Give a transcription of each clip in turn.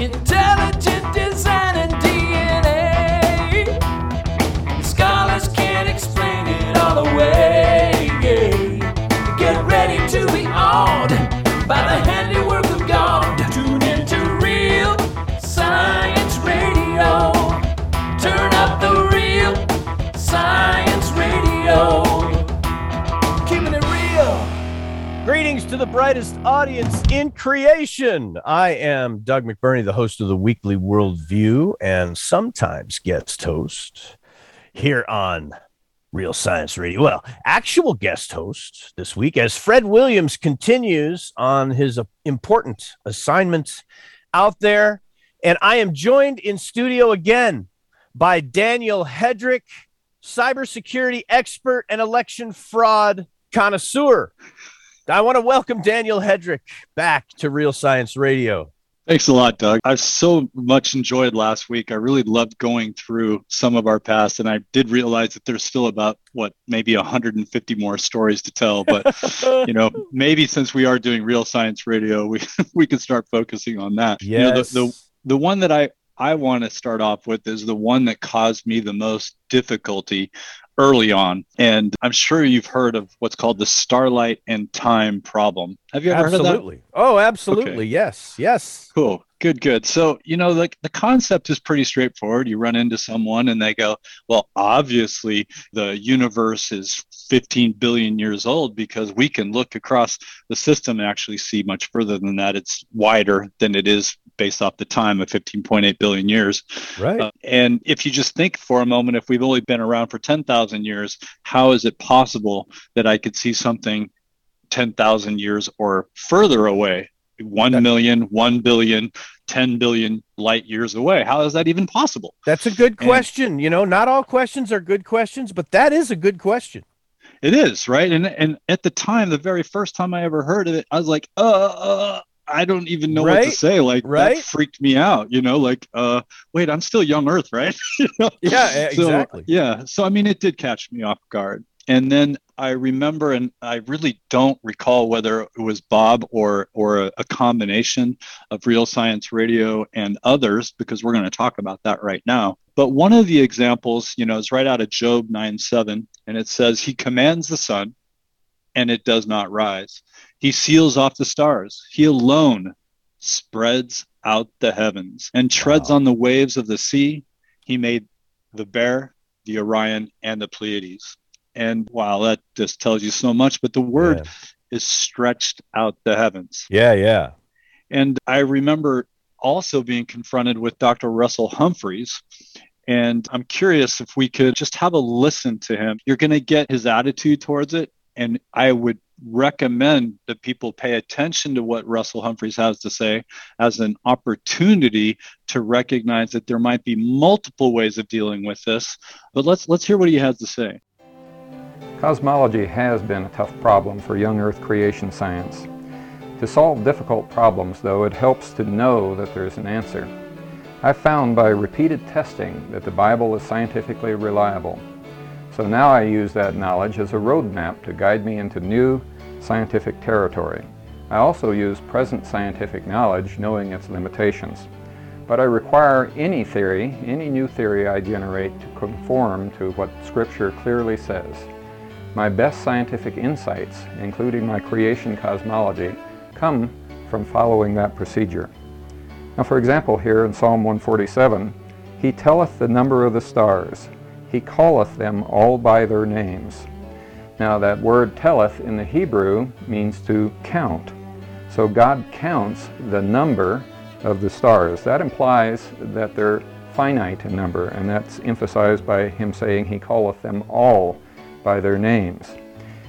Intelligent design and DNA. Scholars can't explain it all away. Get ready to be awed by the handiwork of God. Tune into Real Science Radio. Turn up the Real Science Radio. Keeping it real. Greetings to the brightest audience in creation. I am Doug McBurney, the host of the Weekly Worldview and sometimes guest host here on Real Science Radio. Well, actual guest host this week as Fred Williams continues on his important assignment out there. And I am joined in studio again by Daniel Hedrick, cybersecurity expert and election fraud connoisseur. I want to welcome Daniel Hedrick back to Real Science Radio. Thanks a lot, Doug. I've so much enjoyed last week. I really loved going through some of our past, and I did realize that there's still about, maybe 150 more stories to tell. But, maybe since we are doing Real Science Radio, we can start focusing on that. Yes. The one that I want to start off with is the one that caused me the most difficulty early on. And I'm sure you've heard of what's called the starlight and time problem. Have you ever heard of that? Oh, absolutely. Okay. Yes. Cool. Good. So, the concept is pretty straightforward. You run into someone and they go, well, obviously the universe is 15 billion years old because we can look across the system and actually see much further than that. It's wider than it is based off the time of 15.8 billion years. Right. And if you just think for a moment, if we've only been around for 10,000 years, how is it possible that I could see something 10,000 years or further away? 1 million, 1 billion, 10 billion light years away. How is that even possible? That's a good question. Not all questions are good questions, but that is a good question. It is, right? And at the time, the very first time I ever heard of it, I was like, I don't even know what to say. Like, that freaked me out, wait, I'm still young Earth, right? Yeah, exactly. Yeah. So, it did catch me off guard. And then I remember, and I really don't recall whether it was Bob or a combination of Real Science Radio and others, because we're going to talk about that right now. But one of the examples, is right out of Job 9:7, and it says, he commands the sun, and it does not rise. He seals off the stars. He alone spreads out the heavens and treads on the waves of the sea. He made the bear, the Orion, and the Pleiades. And wow, that just tells you so much. But the word is stretched out the heavens. Yeah. And I remember also being confronted with Dr. Russell Humphreys. And I'm curious if we could just have a listen to him. You're going to get his attitude towards it. And I would recommend that people pay attention to what Russell Humphreys has to say as an opportunity to recognize that there might be multiple ways of dealing with this. But let's hear what he has to say. Cosmology has been a tough problem for young Earth creation science. To solve difficult problems, though, it helps to know that there is an answer. I found by repeated testing that the Bible is scientifically reliable. So now I use that knowledge as a roadmap to guide me into new scientific territory. I also use present scientific knowledge, knowing its limitations. But I require any new theory I generate, to conform to what Scripture clearly says. My best scientific insights, including my creation cosmology, come from following that procedure. Now, for example, here in Psalm 147, he telleth the number of the stars, he calleth them all by their names. Now, that word telleth in the Hebrew means to count. So God counts the number of the stars. That implies that they're finite in number, and that's emphasized by him saying he calleth them all by their names.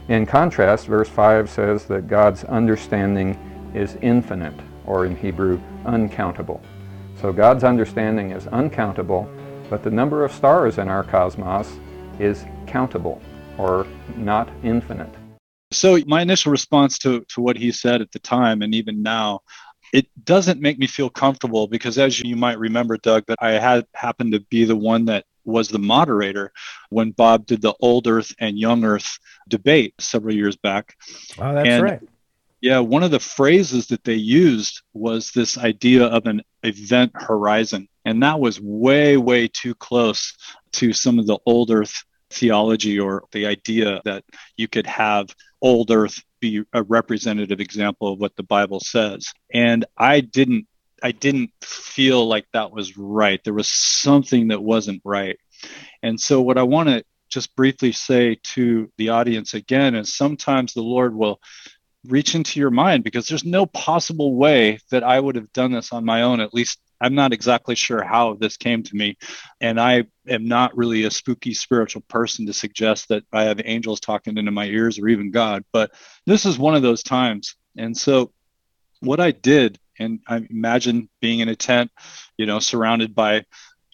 In contrast, verse 5 says that God's understanding is infinite, or in Hebrew, uncountable. So God's understanding is uncountable, but the number of stars in our cosmos is countable, or not infinite. So my initial response to what he said at the time, and even now, it doesn't make me feel comfortable because, as you might remember, Doug, that I happened to be the one that was the moderator when Bob did the Old Earth and Young Earth debate several years back. Oh, that's right. Yeah, one of the phrases that they used was this idea of an event horizon. And that was way, way too close to some of the old Earth theology, or the idea that you could have old Earth be a representative example of what the Bible says. And I didn't feel like that was right. There was something that wasn't right. And so what I want to just briefly say to the audience again is sometimes the Lord will reach into your mind, because there's no possible way that I would have done this on my own. At least I'm not exactly sure how this came to me. And I am not really a spooky spiritual person to suggest that I have angels talking into my ears or even God, but this is one of those times. And so what I did, and I imagine being in a tent, surrounded by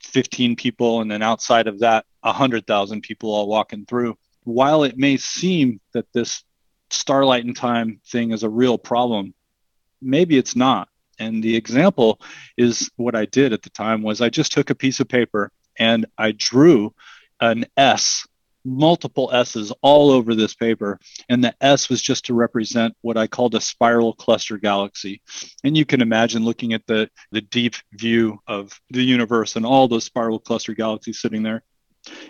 15 people, and then outside of that, 100,000 people all walking through. While it may seem that this starlight in time thing is a real problem, maybe it's not. And the example is what I did at the time was I just took a piece of paper and I drew an S, multiple S's all over this paper. And the S was just to represent what I called a spiral cluster galaxy. And you can imagine looking at the deep view of the universe and all those spiral cluster galaxies sitting there.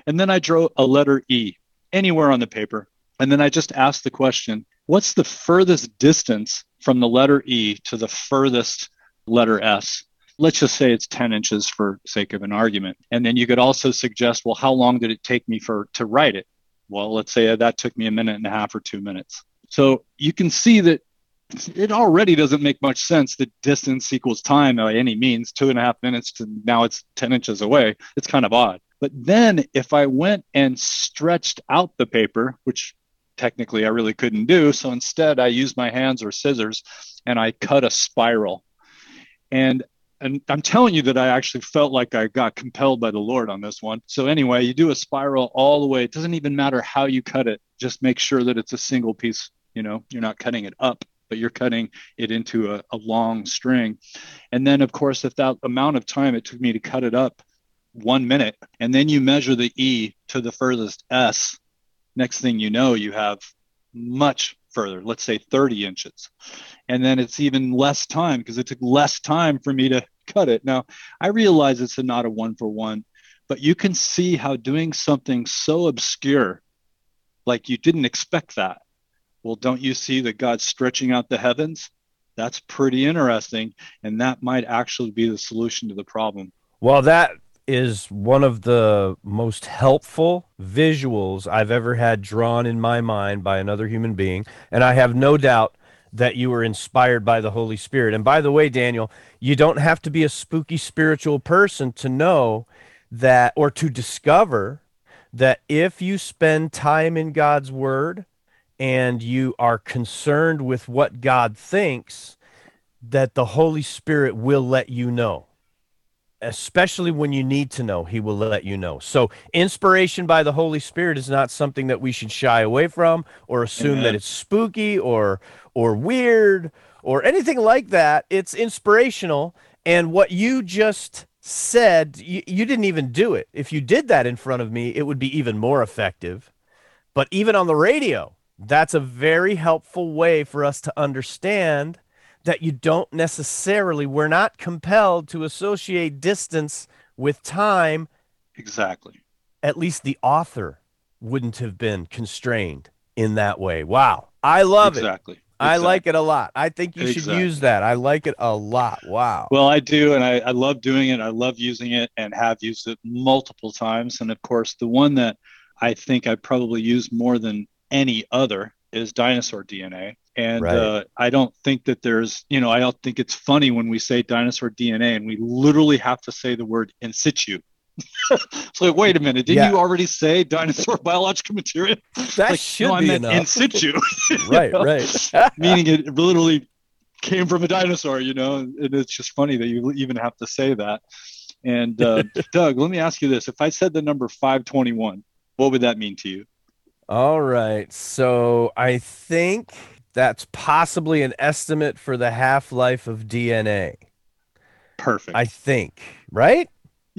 And then I drew a letter E anywhere on the paper. And then I just asked the question, what's the furthest distance from the letter E to the furthest letter S? Let's just say it's 10 inches for sake of an argument. And then you could also suggest, well, how long did it take me to write it? Well, let's say that took me 1.5 minutes or 2 minutes. So you can see that it already doesn't make much sense that distance equals time by any means. 2.5 minutes to now it's 10 inches away. It's kind of odd. But then if I went and stretched out the paper, which technically I really couldn't do, so instead I used my hands or scissors and I cut a spiral. And I'm telling you that I actually felt like I got compelled by the Lord on this one. So anyway, you do a spiral all the way. It doesn't even matter how you cut it. Just make sure that it's a single piece. You're not cutting it up, but you're cutting it into a long string. And then, of course, if that amount of time it took me to cut it up, 1 minute, and then you measure the E to the furthest S, next thing you know, you have much further, let's say 30 inches. And then it's even less time because it took less time for me to cut it. Now, I realize it's not a one-for-one, but you can see how doing something so obscure, like you didn't expect that. Well, don't you see that God's stretching out the heavens? That's pretty interesting. And that might actually be the solution to the problem. Well, that is one of the most helpful visuals I've ever had drawn in my mind by another human being. And I have no doubt that you were inspired by the Holy Spirit. And by the way, Daniel, you don't have to be a spooky spiritual person to know that, or to discover that, if you spend time in God's Word and you are concerned with what God thinks, that the Holy Spirit will let you know. Especially when you need to know, he will let you know. So inspiration by the Holy Spirit is not something that we should shy away from or assume Amen. That it's spooky or weird or anything like that. It's inspirational. And what you just said, you didn't even do it. If you did that in front of me, it would be even more effective. But even on the radio, that's a very helpful way for us to understand that you don't necessarily, we're not compelled to associate distance with time. Exactly. At least the author wouldn't have been constrained in that way. Wow. I love exactly. it. Exactly. I like it a lot. I think you exactly. should use that. I like it a lot. Wow. Well, I do. And I love doing it. I love using it and have used it multiple times. And of course, the one that I think I probably use more than any other is dinosaur DNA. And right. I don't think that there's, I don't think it's funny when we say dinosaur DNA and we literally have to say the word in situ. It's like, wait a minute, didn't you already say dinosaur biological material? That like, should be enough. In situ. Right. Meaning it literally came from a dinosaur, and it's just funny that you even have to say that. And Doug, let me ask you this. If I said the number 521, what would that mean to you? All right. So I think that's possibly an estimate for the half-life of DNA. Perfect. I think, right?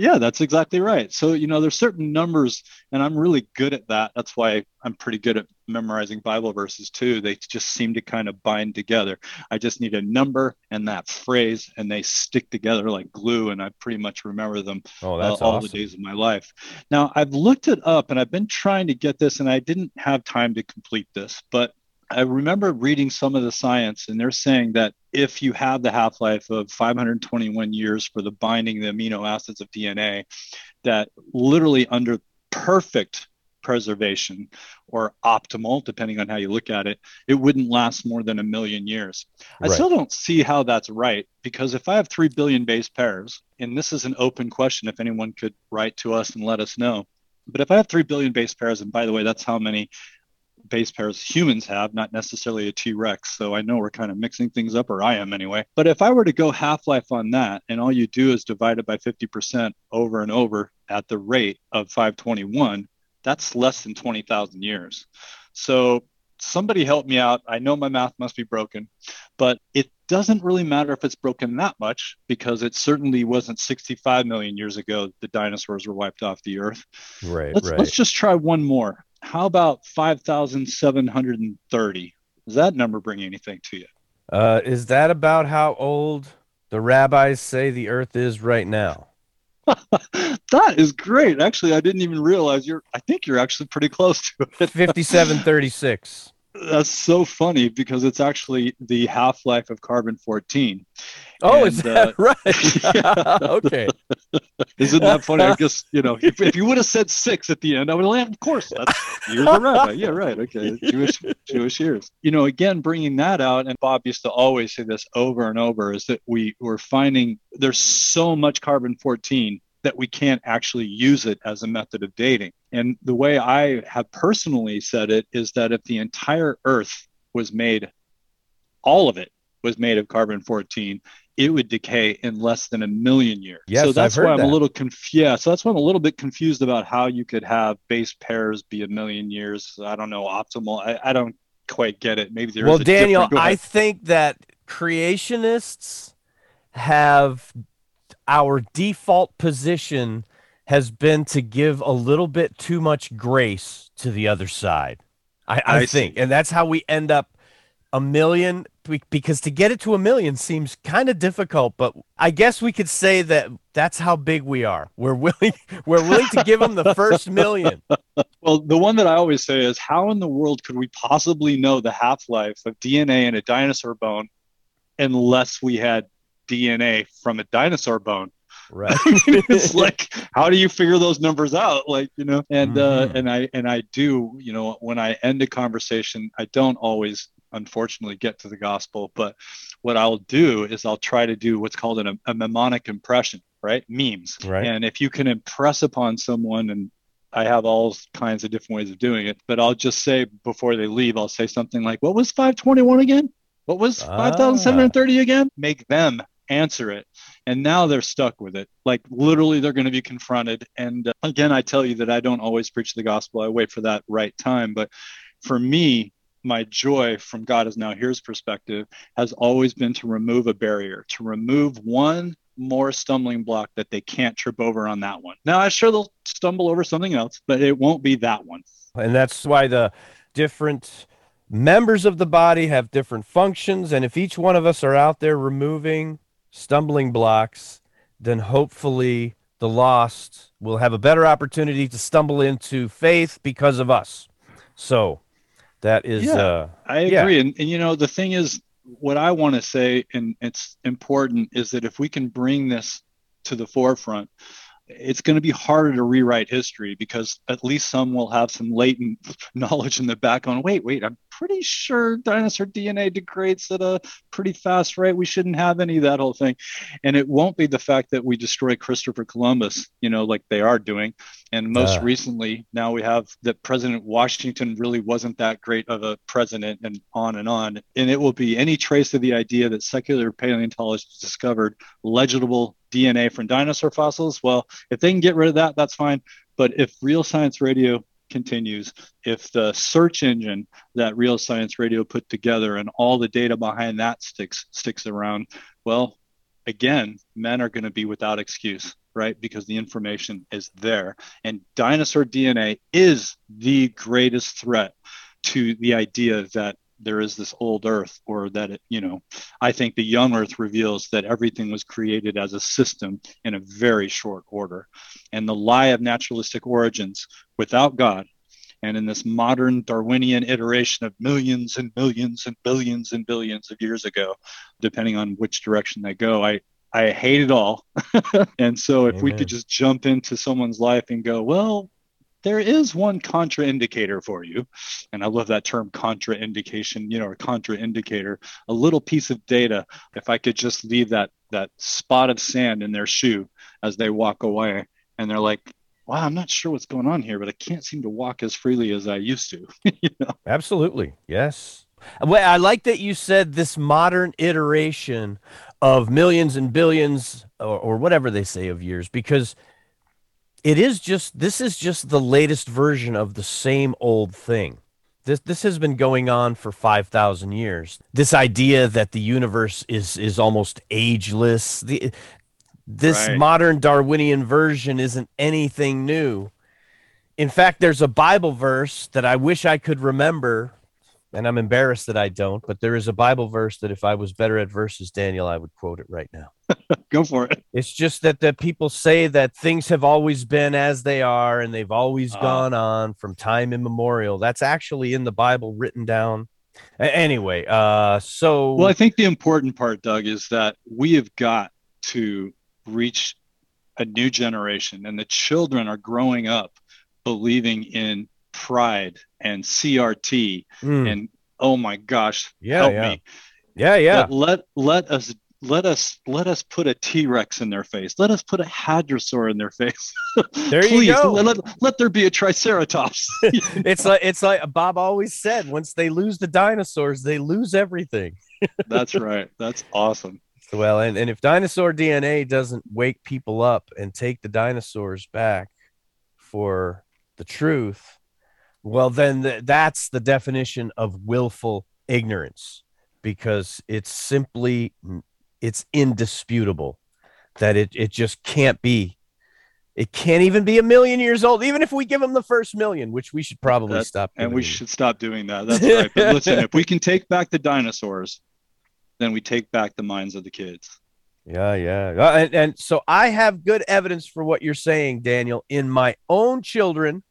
Yeah, that's exactly right. So, you know, there's certain numbers, and I'm really good at that. That's why I'm pretty good at memorizing Bible verses too. They just seem to kind of bind together. I just need a number and that phrase, and they stick together like glue, and I pretty much remember them all the days of my life. Now, I've looked it up, and I've been trying to get this, and I didn't have time to complete this, but I remember reading some of the science, and they're saying that if you have the half-life of 521 years for the binding the amino acids of DNA, that literally under perfect preservation or optimal, depending on how you look at it, it wouldn't last more than 1 million years. Right. I still don't see how that's right, because if I have 3 billion base pairs, and this is an open question if anyone could write to us and let us know, but if I have 3 billion base pairs, and by the way, that's how many base pairs humans have, not necessarily a T Rex. So I know we're kind of mixing things up, or I am anyway. But if I were to go half-life on that, and all you do is divide it by 50% over and over at the rate of 521, that's less than 20,000 years. So somebody help me out. I know my math must be broken, but it doesn't really matter if it's broken that much, because it certainly wasn't 65 million years ago the dinosaurs were wiped off the earth. Right. Let's just try one more. How about 5,730? Does that number bring anything to you? Is that about how old the rabbis say the earth is right now? That is great. Actually, I didn't even realize I think you're actually pretty close to it. 5736. That's so funny, because it's actually the half-life of carbon-14. Oh, and, is that right? Yeah. Okay. Isn't that funny? I guess, you know, if you would have said 6 at the end, I would have laughed. Of course, you're the rabbi. Yeah, right. Okay. Jewish years. You know, again, bringing that out, and Bob used to always say this over and over, is that we're finding there's so much carbon-14 that we can't actually use it as a method of dating. And the way I have personally said it is that if the entire Earth was made, all of it was made of carbon-14, it would decay in less than 1 million years. Yes, so that's why I'm a little confused. Yeah, so that's why I'm a little bit confused about how you could have base pairs be 1 million years. I don't know, optimal. I don't quite get it. Maybe there is a Daniel, different... I think that creationists have... Our default position has been to give a little bit too much grace to the other side, I think. See. And that's how we end up 1 million, because to get it to 1 million seems kind of difficult, but I guess we could say that that's how big we are. We're willing to give them the first 1 million. Well, the one that I always say is, how in the world could we possibly know the half-life of DNA in a dinosaur bone unless we had DNA from a dinosaur bone? Right. It's like, how do you figure those numbers out? Like, you know, and I do, you know, when I end a conversation, I don't always, unfortunately, get to the gospel, but what I'll do is I'll try to do what's called a mnemonic impression, right? Memes. Right. And if you can impress upon someone, and I have all kinds of different ways of doing it, but I'll just say before they leave, I'll say something like, what was 521 again? What was 5,730 again? Make them answer it. And now they're stuck with it. Like, literally, they're going to be confronted. And again, I tell you that I don't always preach the gospel. I wait for that right time. But for me, my joy from God Is Now Here's perspective has always been to remove a barrier, to remove one more stumbling block that they can't trip over on that one. Now, I'm sure they'll stumble over something else, but it won't be that one. And that's why the different... members of the body have different functions, and if each one of us are out there removing stumbling blocks, then hopefully the lost will have a better opportunity to stumble into faith because of us. So that is... I agree. And you know, the thing is, what I want to say, and it's important, is that if we can bring this to the forefront, it's going to be harder to rewrite history, because at least some will have some latent knowledge in the back on, wait, I'm pretty sure dinosaur DNA degrades at a pretty fast rate. We shouldn't have any of that whole thing. And it won't be the fact that we destroy Christopher Columbus, you know, like they are doing. And most recently, now we have that President Washington really wasn't that great of a president, and on and on. And it will be any trace of the idea that secular paleontologists discovered legible DNA from dinosaur fossils. Well, if they can get rid of that, that's fine. But if Real Science Radio continues, if the search engine that Real Science Radio put together and all the data behind that sticks around, well, again, men are going to be without excuse. right? Because the information is there. And dinosaur DNA is the greatest threat to the idea that there is this old Earth, or that, it, you know, I think the young Earth reveals that everything was created as a system in a very short order. And the lie of naturalistic origins without God, and in this modern Darwinian iteration of millions and millions and billions and billions of years ago, depending on which direction they go, I hate it all. And so if we could just jump into someone's life and go, well, there is one contraindicator for you. And I love that term, contraindication, you know, or contraindicator, a little piece of data. If I could just leave that spot of sand in their shoe as they walk away, and they're like, wow, I'm not sure what's going on here, but I can't seem to walk as freely as I used to. You know? Absolutely. Yes. Well, I like that you said this modern iteration of millions and billions, or whatever they say, of years, because it is just, this is just the latest version of the same old thing. This has been going on for 5,000 years. This idea that the universe is almost ageless. This modern Darwinian version isn't anything new. In fact, there's a Bible verse that I wish I could remember, and I'm embarrassed that I don't, but there is a Bible verse that if I was better at verses, Daniel, I would quote it right now. Go for it. It's just that people say that things have always been as they are, and they've always gone on from time immemorial. That's actually in the Bible written down. Anyway, Well, I think the important part, Doug, is that we have got to reach a new generation, and the children are growing up believing in pride and CRT and oh my gosh, help me. Yeah. But let us put a T Rex in their face. Let us put a hadrosaur in their face. There you go. Let there be a Triceratops. It's like Bob always said, once they lose the dinosaurs, they lose everything. That's right. That's awesome. Well, and if dinosaur DNA doesn't wake people up and take the dinosaurs back for the truth, well, then that's the definition of willful ignorance, because it's indisputable that it just can't be. It can't even be 1 million years old, even if we give them the first 1 million, which we should probably stop. And we should stop doing that. That's right. But listen, if we can take back the dinosaurs, then we take back the minds of the kids. Yeah. And so I have good evidence for what you're saying, Daniel, in my own children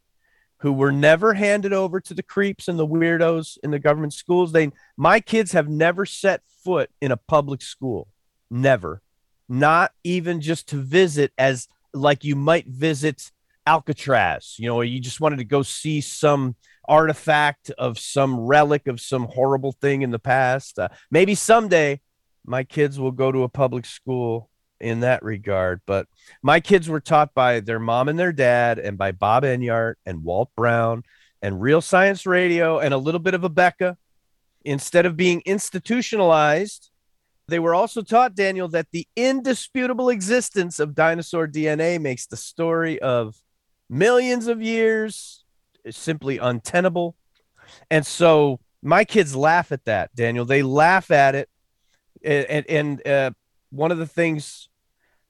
who were never handed over to the creeps and the weirdos in the government schools. My kids have never set foot in a public school. Never. Not even just to visit, as like you might visit Alcatraz, you know, you just wanted to go see some artifact of some relic of some horrible thing in the past. Maybe someday my kids will go to a public school in that regard, but my kids were taught by their mom and their dad, and by Bob Enyart and Walt Brown and Real Science Radio and a little bit of a Becca. Instead of being institutionalized, they were also taught, Daniel, that the indisputable existence of dinosaur DNA makes the story of millions of years simply untenable. And so my kids laugh at that, Daniel. They laugh at it. And one of the things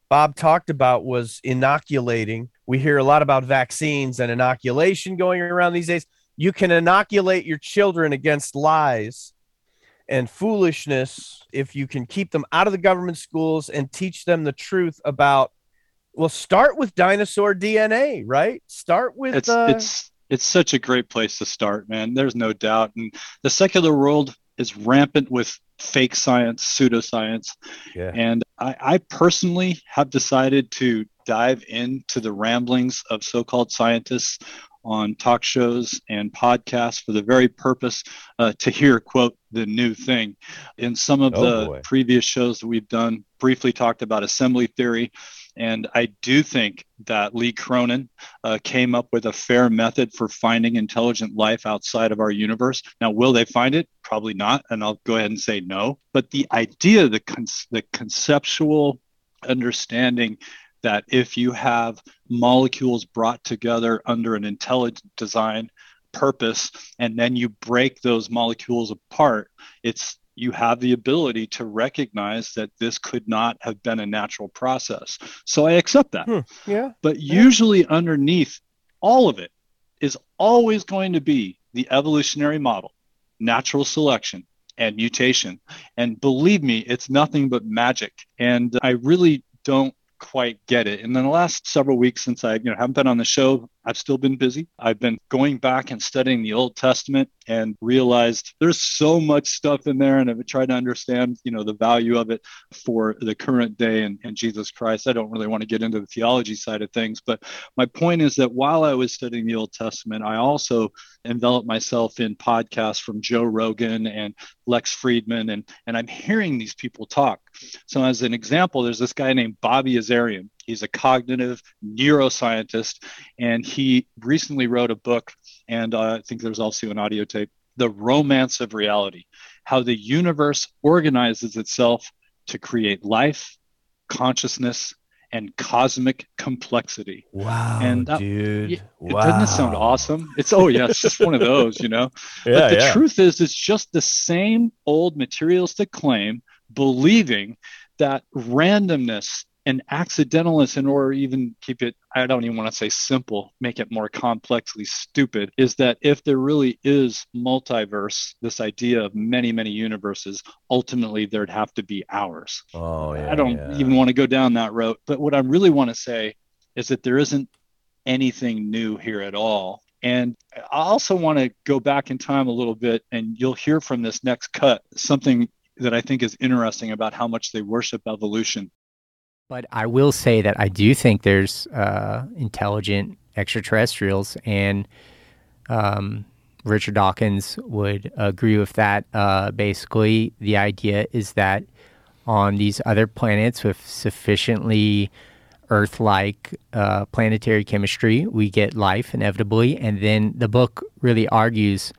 Bob talked about was inoculating. We hear a lot about vaccines and inoculation going around these days. You can inoculate your children against lies and foolishness if you can keep them out of the government schools and teach them the truth about. Well, start with dinosaur DNA, right? Start with it's such a great place to start, man. There's no doubt. And the secular world is rampant with fake science, pseudoscience. Yeah. And I personally have decided to dive into the ramblings of so-called scientists on talk shows and podcasts for the very purpose to hear, quote, the new thing. In some of previous shows that we've done, briefly talked about assembly theory. And I do think that Lee Cronin came up with a fair method for finding intelligent life outside of our universe. Now, will they find it? Probably not. And I'll go ahead and say no. But the idea, the conceptual understanding that if you have molecules brought together under an intelligent design purpose, and then you break those molecules apart, it's you have the ability to recognize that this could not have been a natural process. So I accept that. Yeah. But usually underneath all of it is always going to be the evolutionary model, natural selection and mutation. And believe me, it's nothing but magic. And I really don't quite get it. And then the last several weeks since I haven't been on the show, I've still been busy. I've been going back and studying the Old Testament and realized there's so much stuff in there, and I've tried to understand, the value of it for the current day and Jesus Christ. I don't really want to get into the theology side of things, but my point is that while I was studying the Old Testament, I also enveloped myself in podcasts from Joe Rogan and Lex Fridman, and I'm hearing these people talk. So as an example, there's this guy named Bobby Azarian. He's a cognitive neuroscientist, and he recently wrote a book, and I think there's also an audio tape, The Romance of Reality, How the Universe Organizes Itself to Create Life, Consciousness, and Cosmic Complexity. Wow, and that, dude. Yeah, wow. Doesn't it sound awesome? It's just one of those, Yeah, but the truth is, it's just the same old materialistic claim, believing that randomness and accidentalness, in order to even keep it, I don't even want to say simple, make it more complexly stupid, is that if there really is multiverse, this idea of many, many universes, ultimately there'd have to be ours. Oh, yeah. I don't even want to go down that road. But what I really want to say is that there isn't anything new here at all. And I also want to go back in time a little bit, and you'll hear from this next cut something that I think is interesting about how much they worship evolution. But I will say that I do think there's intelligent extraterrestrials, and Richard Dawkins would agree with that. Basically, the idea is that on these other planets with sufficiently Earth-like planetary chemistry, we get life inevitably. And then the book really argues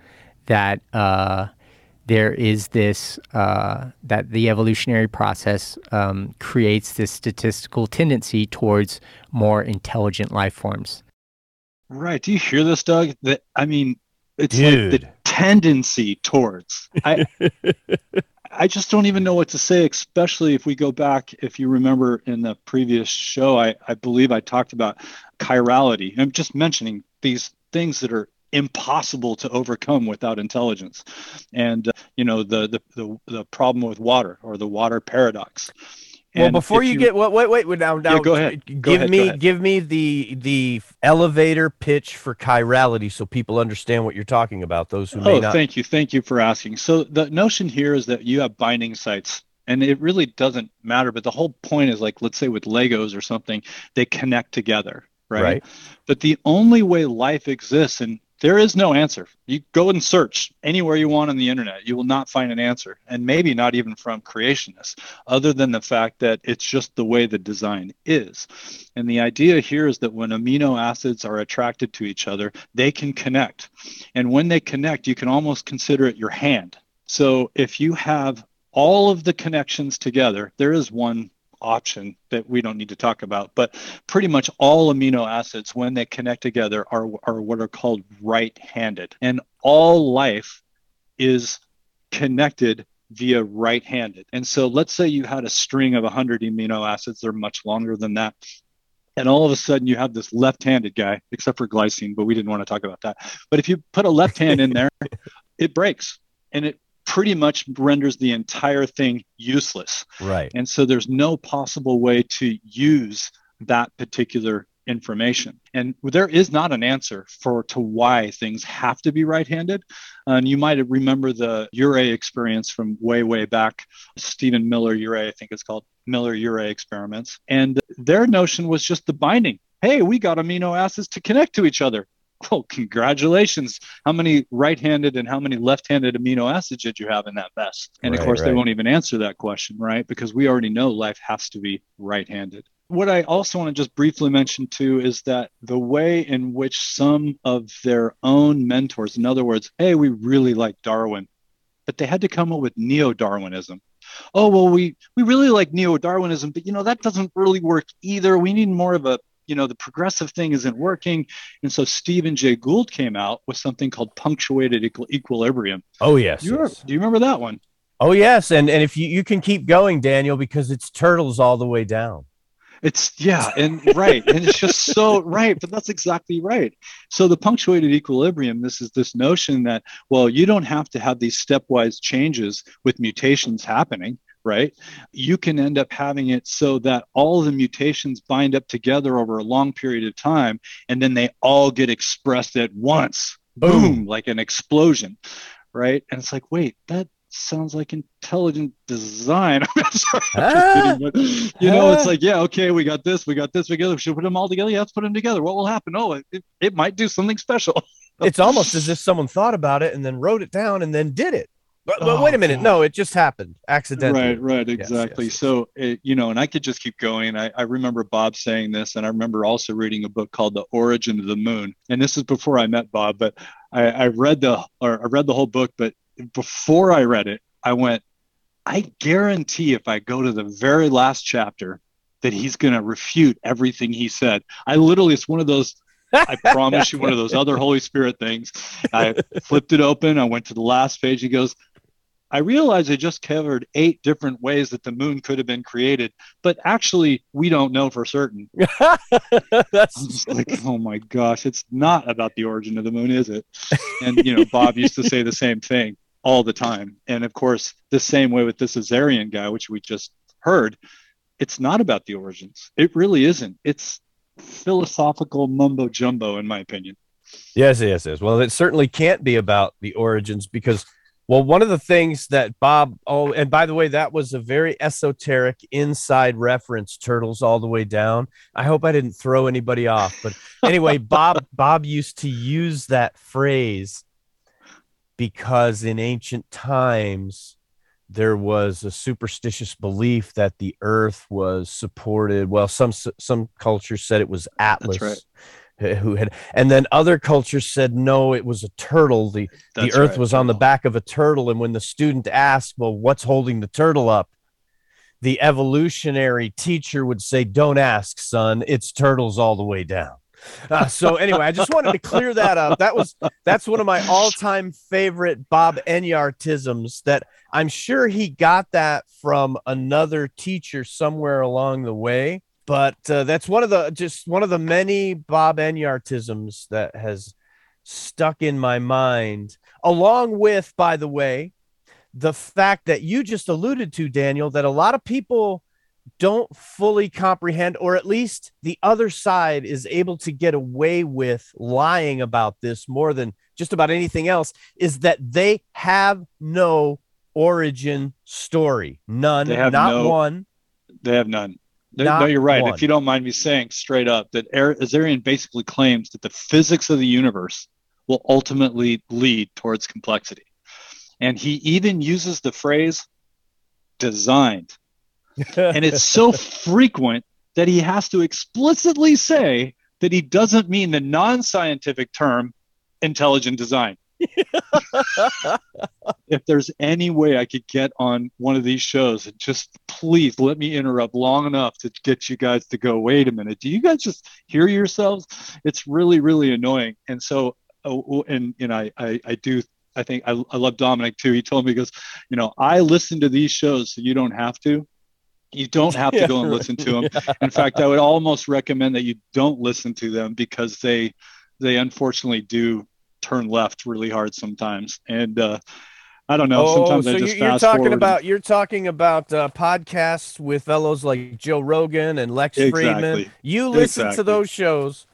that there is this, that the evolutionary process creates this statistical tendency towards more intelligent life forms. Right. Do you hear this, Doug? It's like the tendency towards. I just don't even know what to say, especially if we go back, if you remember in the previous show, I believe I talked about chirality. I'm just mentioning these things that are impossible to overcome without intelligence, and the problem with water, or the water paradox. And well, before you get wait now yeah, go ahead. Give me the elevator pitch for chirality, so people understand what you're talking about. Those who may not. Thank you for asking. So the notion here is that you have binding sites. And it really doesn't matter. But the whole point is, like, let's say with Legos or something, they connect together, right? But the only way life exists, and there is no answer. You go and search anywhere you want on the internet. You will not find an answer, and maybe not even from creationists, other than the fact that it's just the way the design is. And the idea here is that when amino acids are attracted to each other, they can connect. And when they connect, you can almost consider it your hand. So if you have all of the connections together, there is one option that we don't need to talk about, but pretty much all amino acids, when they connect together, are what are called right-handed, and all life is connected via right-handed. And so let's say you had a string of 100 amino acids, they're much longer than that, and all of a sudden you have this left-handed guy, except for glycine, but we didn't want to talk about that. But if you put a left hand in there, it breaks, and it pretty much renders the entire thing useless. Right. And so there's no possible way to use that particular information. And there is not an answer to why things have to be right-handed. And you might remember the Urey experience from way, way back, Stephen Miller Urey, I think it's called, Miller Urey experiments. And their notion was just the binding. Hey, we got amino acids to connect to each other. Well, congratulations. How many right-handed and how many left-handed amino acids did you have in that mess? And They won't even answer that question, right? Because we already know life has to be right-handed. What I also want to just briefly mention too is that the way in which some of their own mentors, in other words, hey, we really like Darwin, but they had to come up with neo-Darwinism. Oh, well, we really like neo-Darwinism, but that doesn't really work either. We need more of a the progressive thing isn't working. And so Stephen Jay Gould came out with something called punctuated equilibrium. Oh, yes. Do you remember that one? Oh, yes. And if you can keep going, Daniel, because it's turtles all the way down. And it's just so right. But that's exactly right. So the punctuated equilibrium, this is this notion that, well, you don't have to have these stepwise changes with mutations happening. Right? You can end up having it so that all the mutations bind up together over a long period of time, and then they all get expressed at once. Boom, like an explosion. Right? And it's like, wait, that sounds like intelligent design. It's like, yeah, okay, we got this together. Should we put them all together? Yeah, let's put them together. What will happen? Oh, it might do something special. It's almost as if someone thought about it and then wrote it down and then did it. But wait a minute. No, it just happened accidentally. Right. Exactly. Yes. So, and I could just keep going. I remember Bob saying this, and I remember also reading a book called The Origin of the Moon. And this is before I met Bob, but I read the whole book. But before I read it, I went, I guarantee if I go to the very last chapter that he's going to refute everything he said. It's one of those. I promise you, one of those other Holy Spirit things. I flipped it open. I went to the last page. He goes, I realize I just covered 8 different ways that the moon could have been created, but actually we don't know for certain. I was like, oh my gosh, it's not about the origin of the moon, is it? And, Bob used to say the same thing all the time. And of course, the same way with this Azarian guy, which we just heard, it's not about the origins. It really isn't. It's philosophical mumbo jumbo, in my opinion. Yes. Well, it certainly can't be about the origins because, well, one of the things that Bob, and by the way, that was a very esoteric inside reference, turtles all the way down. I hope I didn't throw anybody off, but anyway, Bob used to use that phrase because in ancient times, there was a superstitious belief that the earth was supported. Well, some cultures said it was Atlas. That's right. And then other cultures said, no, it was a turtle. The earth was on the back of a turtle. And when the student asked, well, what's holding the turtle up? The evolutionary teacher would say, don't ask, son, it's turtles all the way down. So anyway, I just wanted to clear that up. That's one of my all-time favorite Bob Enyartisms that I'm sure he got that from another teacher somewhere along the way. But that's one of the many Bob Enyartisms that has stuck in my mind, along with, by the way, the fact that you just alluded to, Daniel, that a lot of people don't fully comprehend, or at least the other side is able to get away with lying about this more than just about anything else, is that they have no origin story. None, not one. They have none. No, you're right. One. If you don't mind me saying straight up that Azarian basically claims that the physics of the universe will ultimately lead towards complexity. And he even uses the phrase designed. And it's so frequent that he has to explicitly say that he doesn't mean the non-scientific term intelligent design. If there's any way I could get on one of these shows and just please let me interrupt long enough to get you guys to go, wait a minute, do you guys just hear yourselves? It's really, really annoying. And so, I love Dominic too. He told me, he goes, I listen to these shows so you don't have to. You don't have to go and listen to them. Yeah. In fact, I would almost recommend that you don't listen to them because they unfortunately do turn left really hard sometimes. And I don't know. You're talking about podcasts with fellows like Joe Rogan and Lex Fridman. You listen to those shows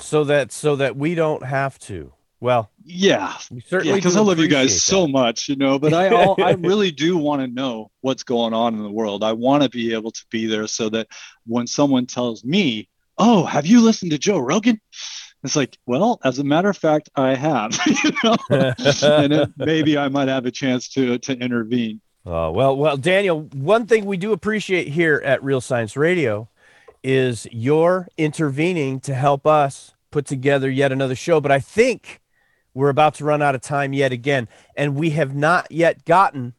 so that we don't have to. Well, yeah, because I love you guys so much, but I really do want to know what's going on in the world. I want to be able to be there so that when someone tells me, oh, have you listened to Joe Rogan? It's like, well, as a matter of fact, I have, and maybe I might have a chance to intervene. Well, Daniel, one thing we do appreciate here at Real Science Radio is your intervening to help us put together yet another show. But I think we're about to run out of time yet again, and we have not yet gotten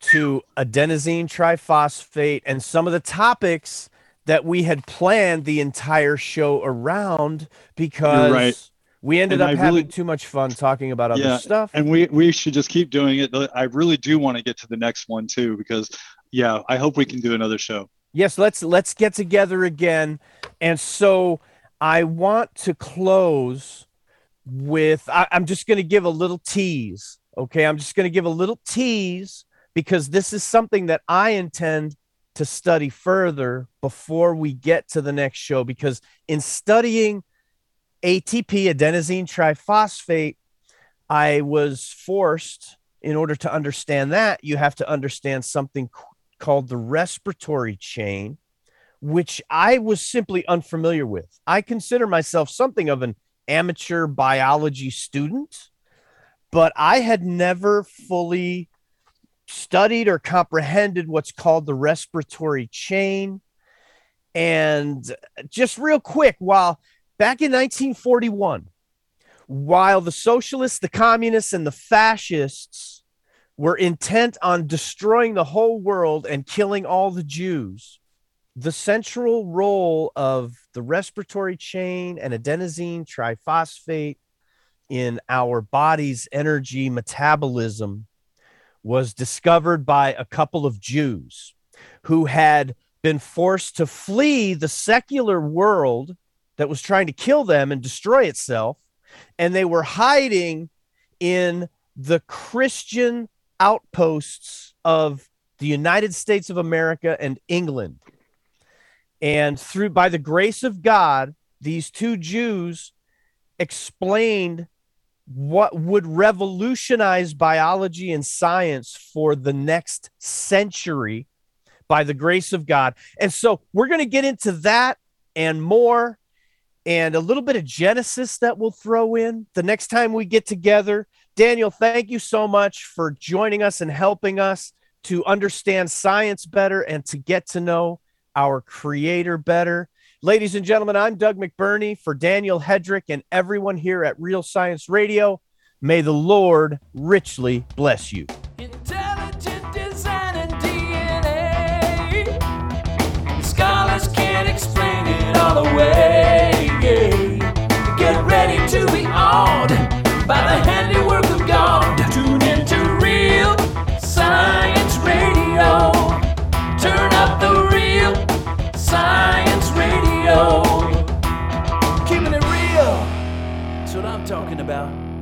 to adenosine triphosphate and some of the topics that we had planned the entire show around because We ended up having too much fun talking about other stuff. And we should just keep doing it. I really do want to get to the next one too, because I hope we can do another show. Yes, let's get together again. And so I want to close with, I'm just going to give a little tease. Okay. I'm just going to give a little tease because this is something that I intend to study further before we get to the next show, because in studying ATP, adenosine triphosphate, I was forced, in order to understand that, you have to understand something called the respiratory chain, which I was simply unfamiliar with. I consider myself something of an amateur biology student, but I had never fully studied or comprehended what's called the respiratory chain. And just real quick, back in 1941, while the socialists, the communists, and the fascists were intent on destroying the whole world and killing all the Jews, the central role of the respiratory chain and adenosine triphosphate in our body's energy metabolism was discovered by a couple of Jews who had been forced to flee the secular world that was trying to kill them and destroy itself. And they were hiding in the Christian outposts of the United States of America and England. And by the grace of God, these two Jews explained what would revolutionize biology and science for the next century, by the grace of God. And so we're going to get into that and more, and a little bit of Genesis that we'll throw in the next time we get together. Daniel, thank you so much for joining us and helping us to understand science better and to get to know our Creator better. Ladies and gentlemen, I'm Doug McBurney for Daniel Hedrick and everyone here at Real Science Radio. May the Lord richly bless you. Intelligent design and DNA. Scholars can't explain it all away. Get ready to be awed by the handiwork of God. Tune into Real Science Radio. Turn up the Real Science Radio. Keeping it real. That's what I'm talking about.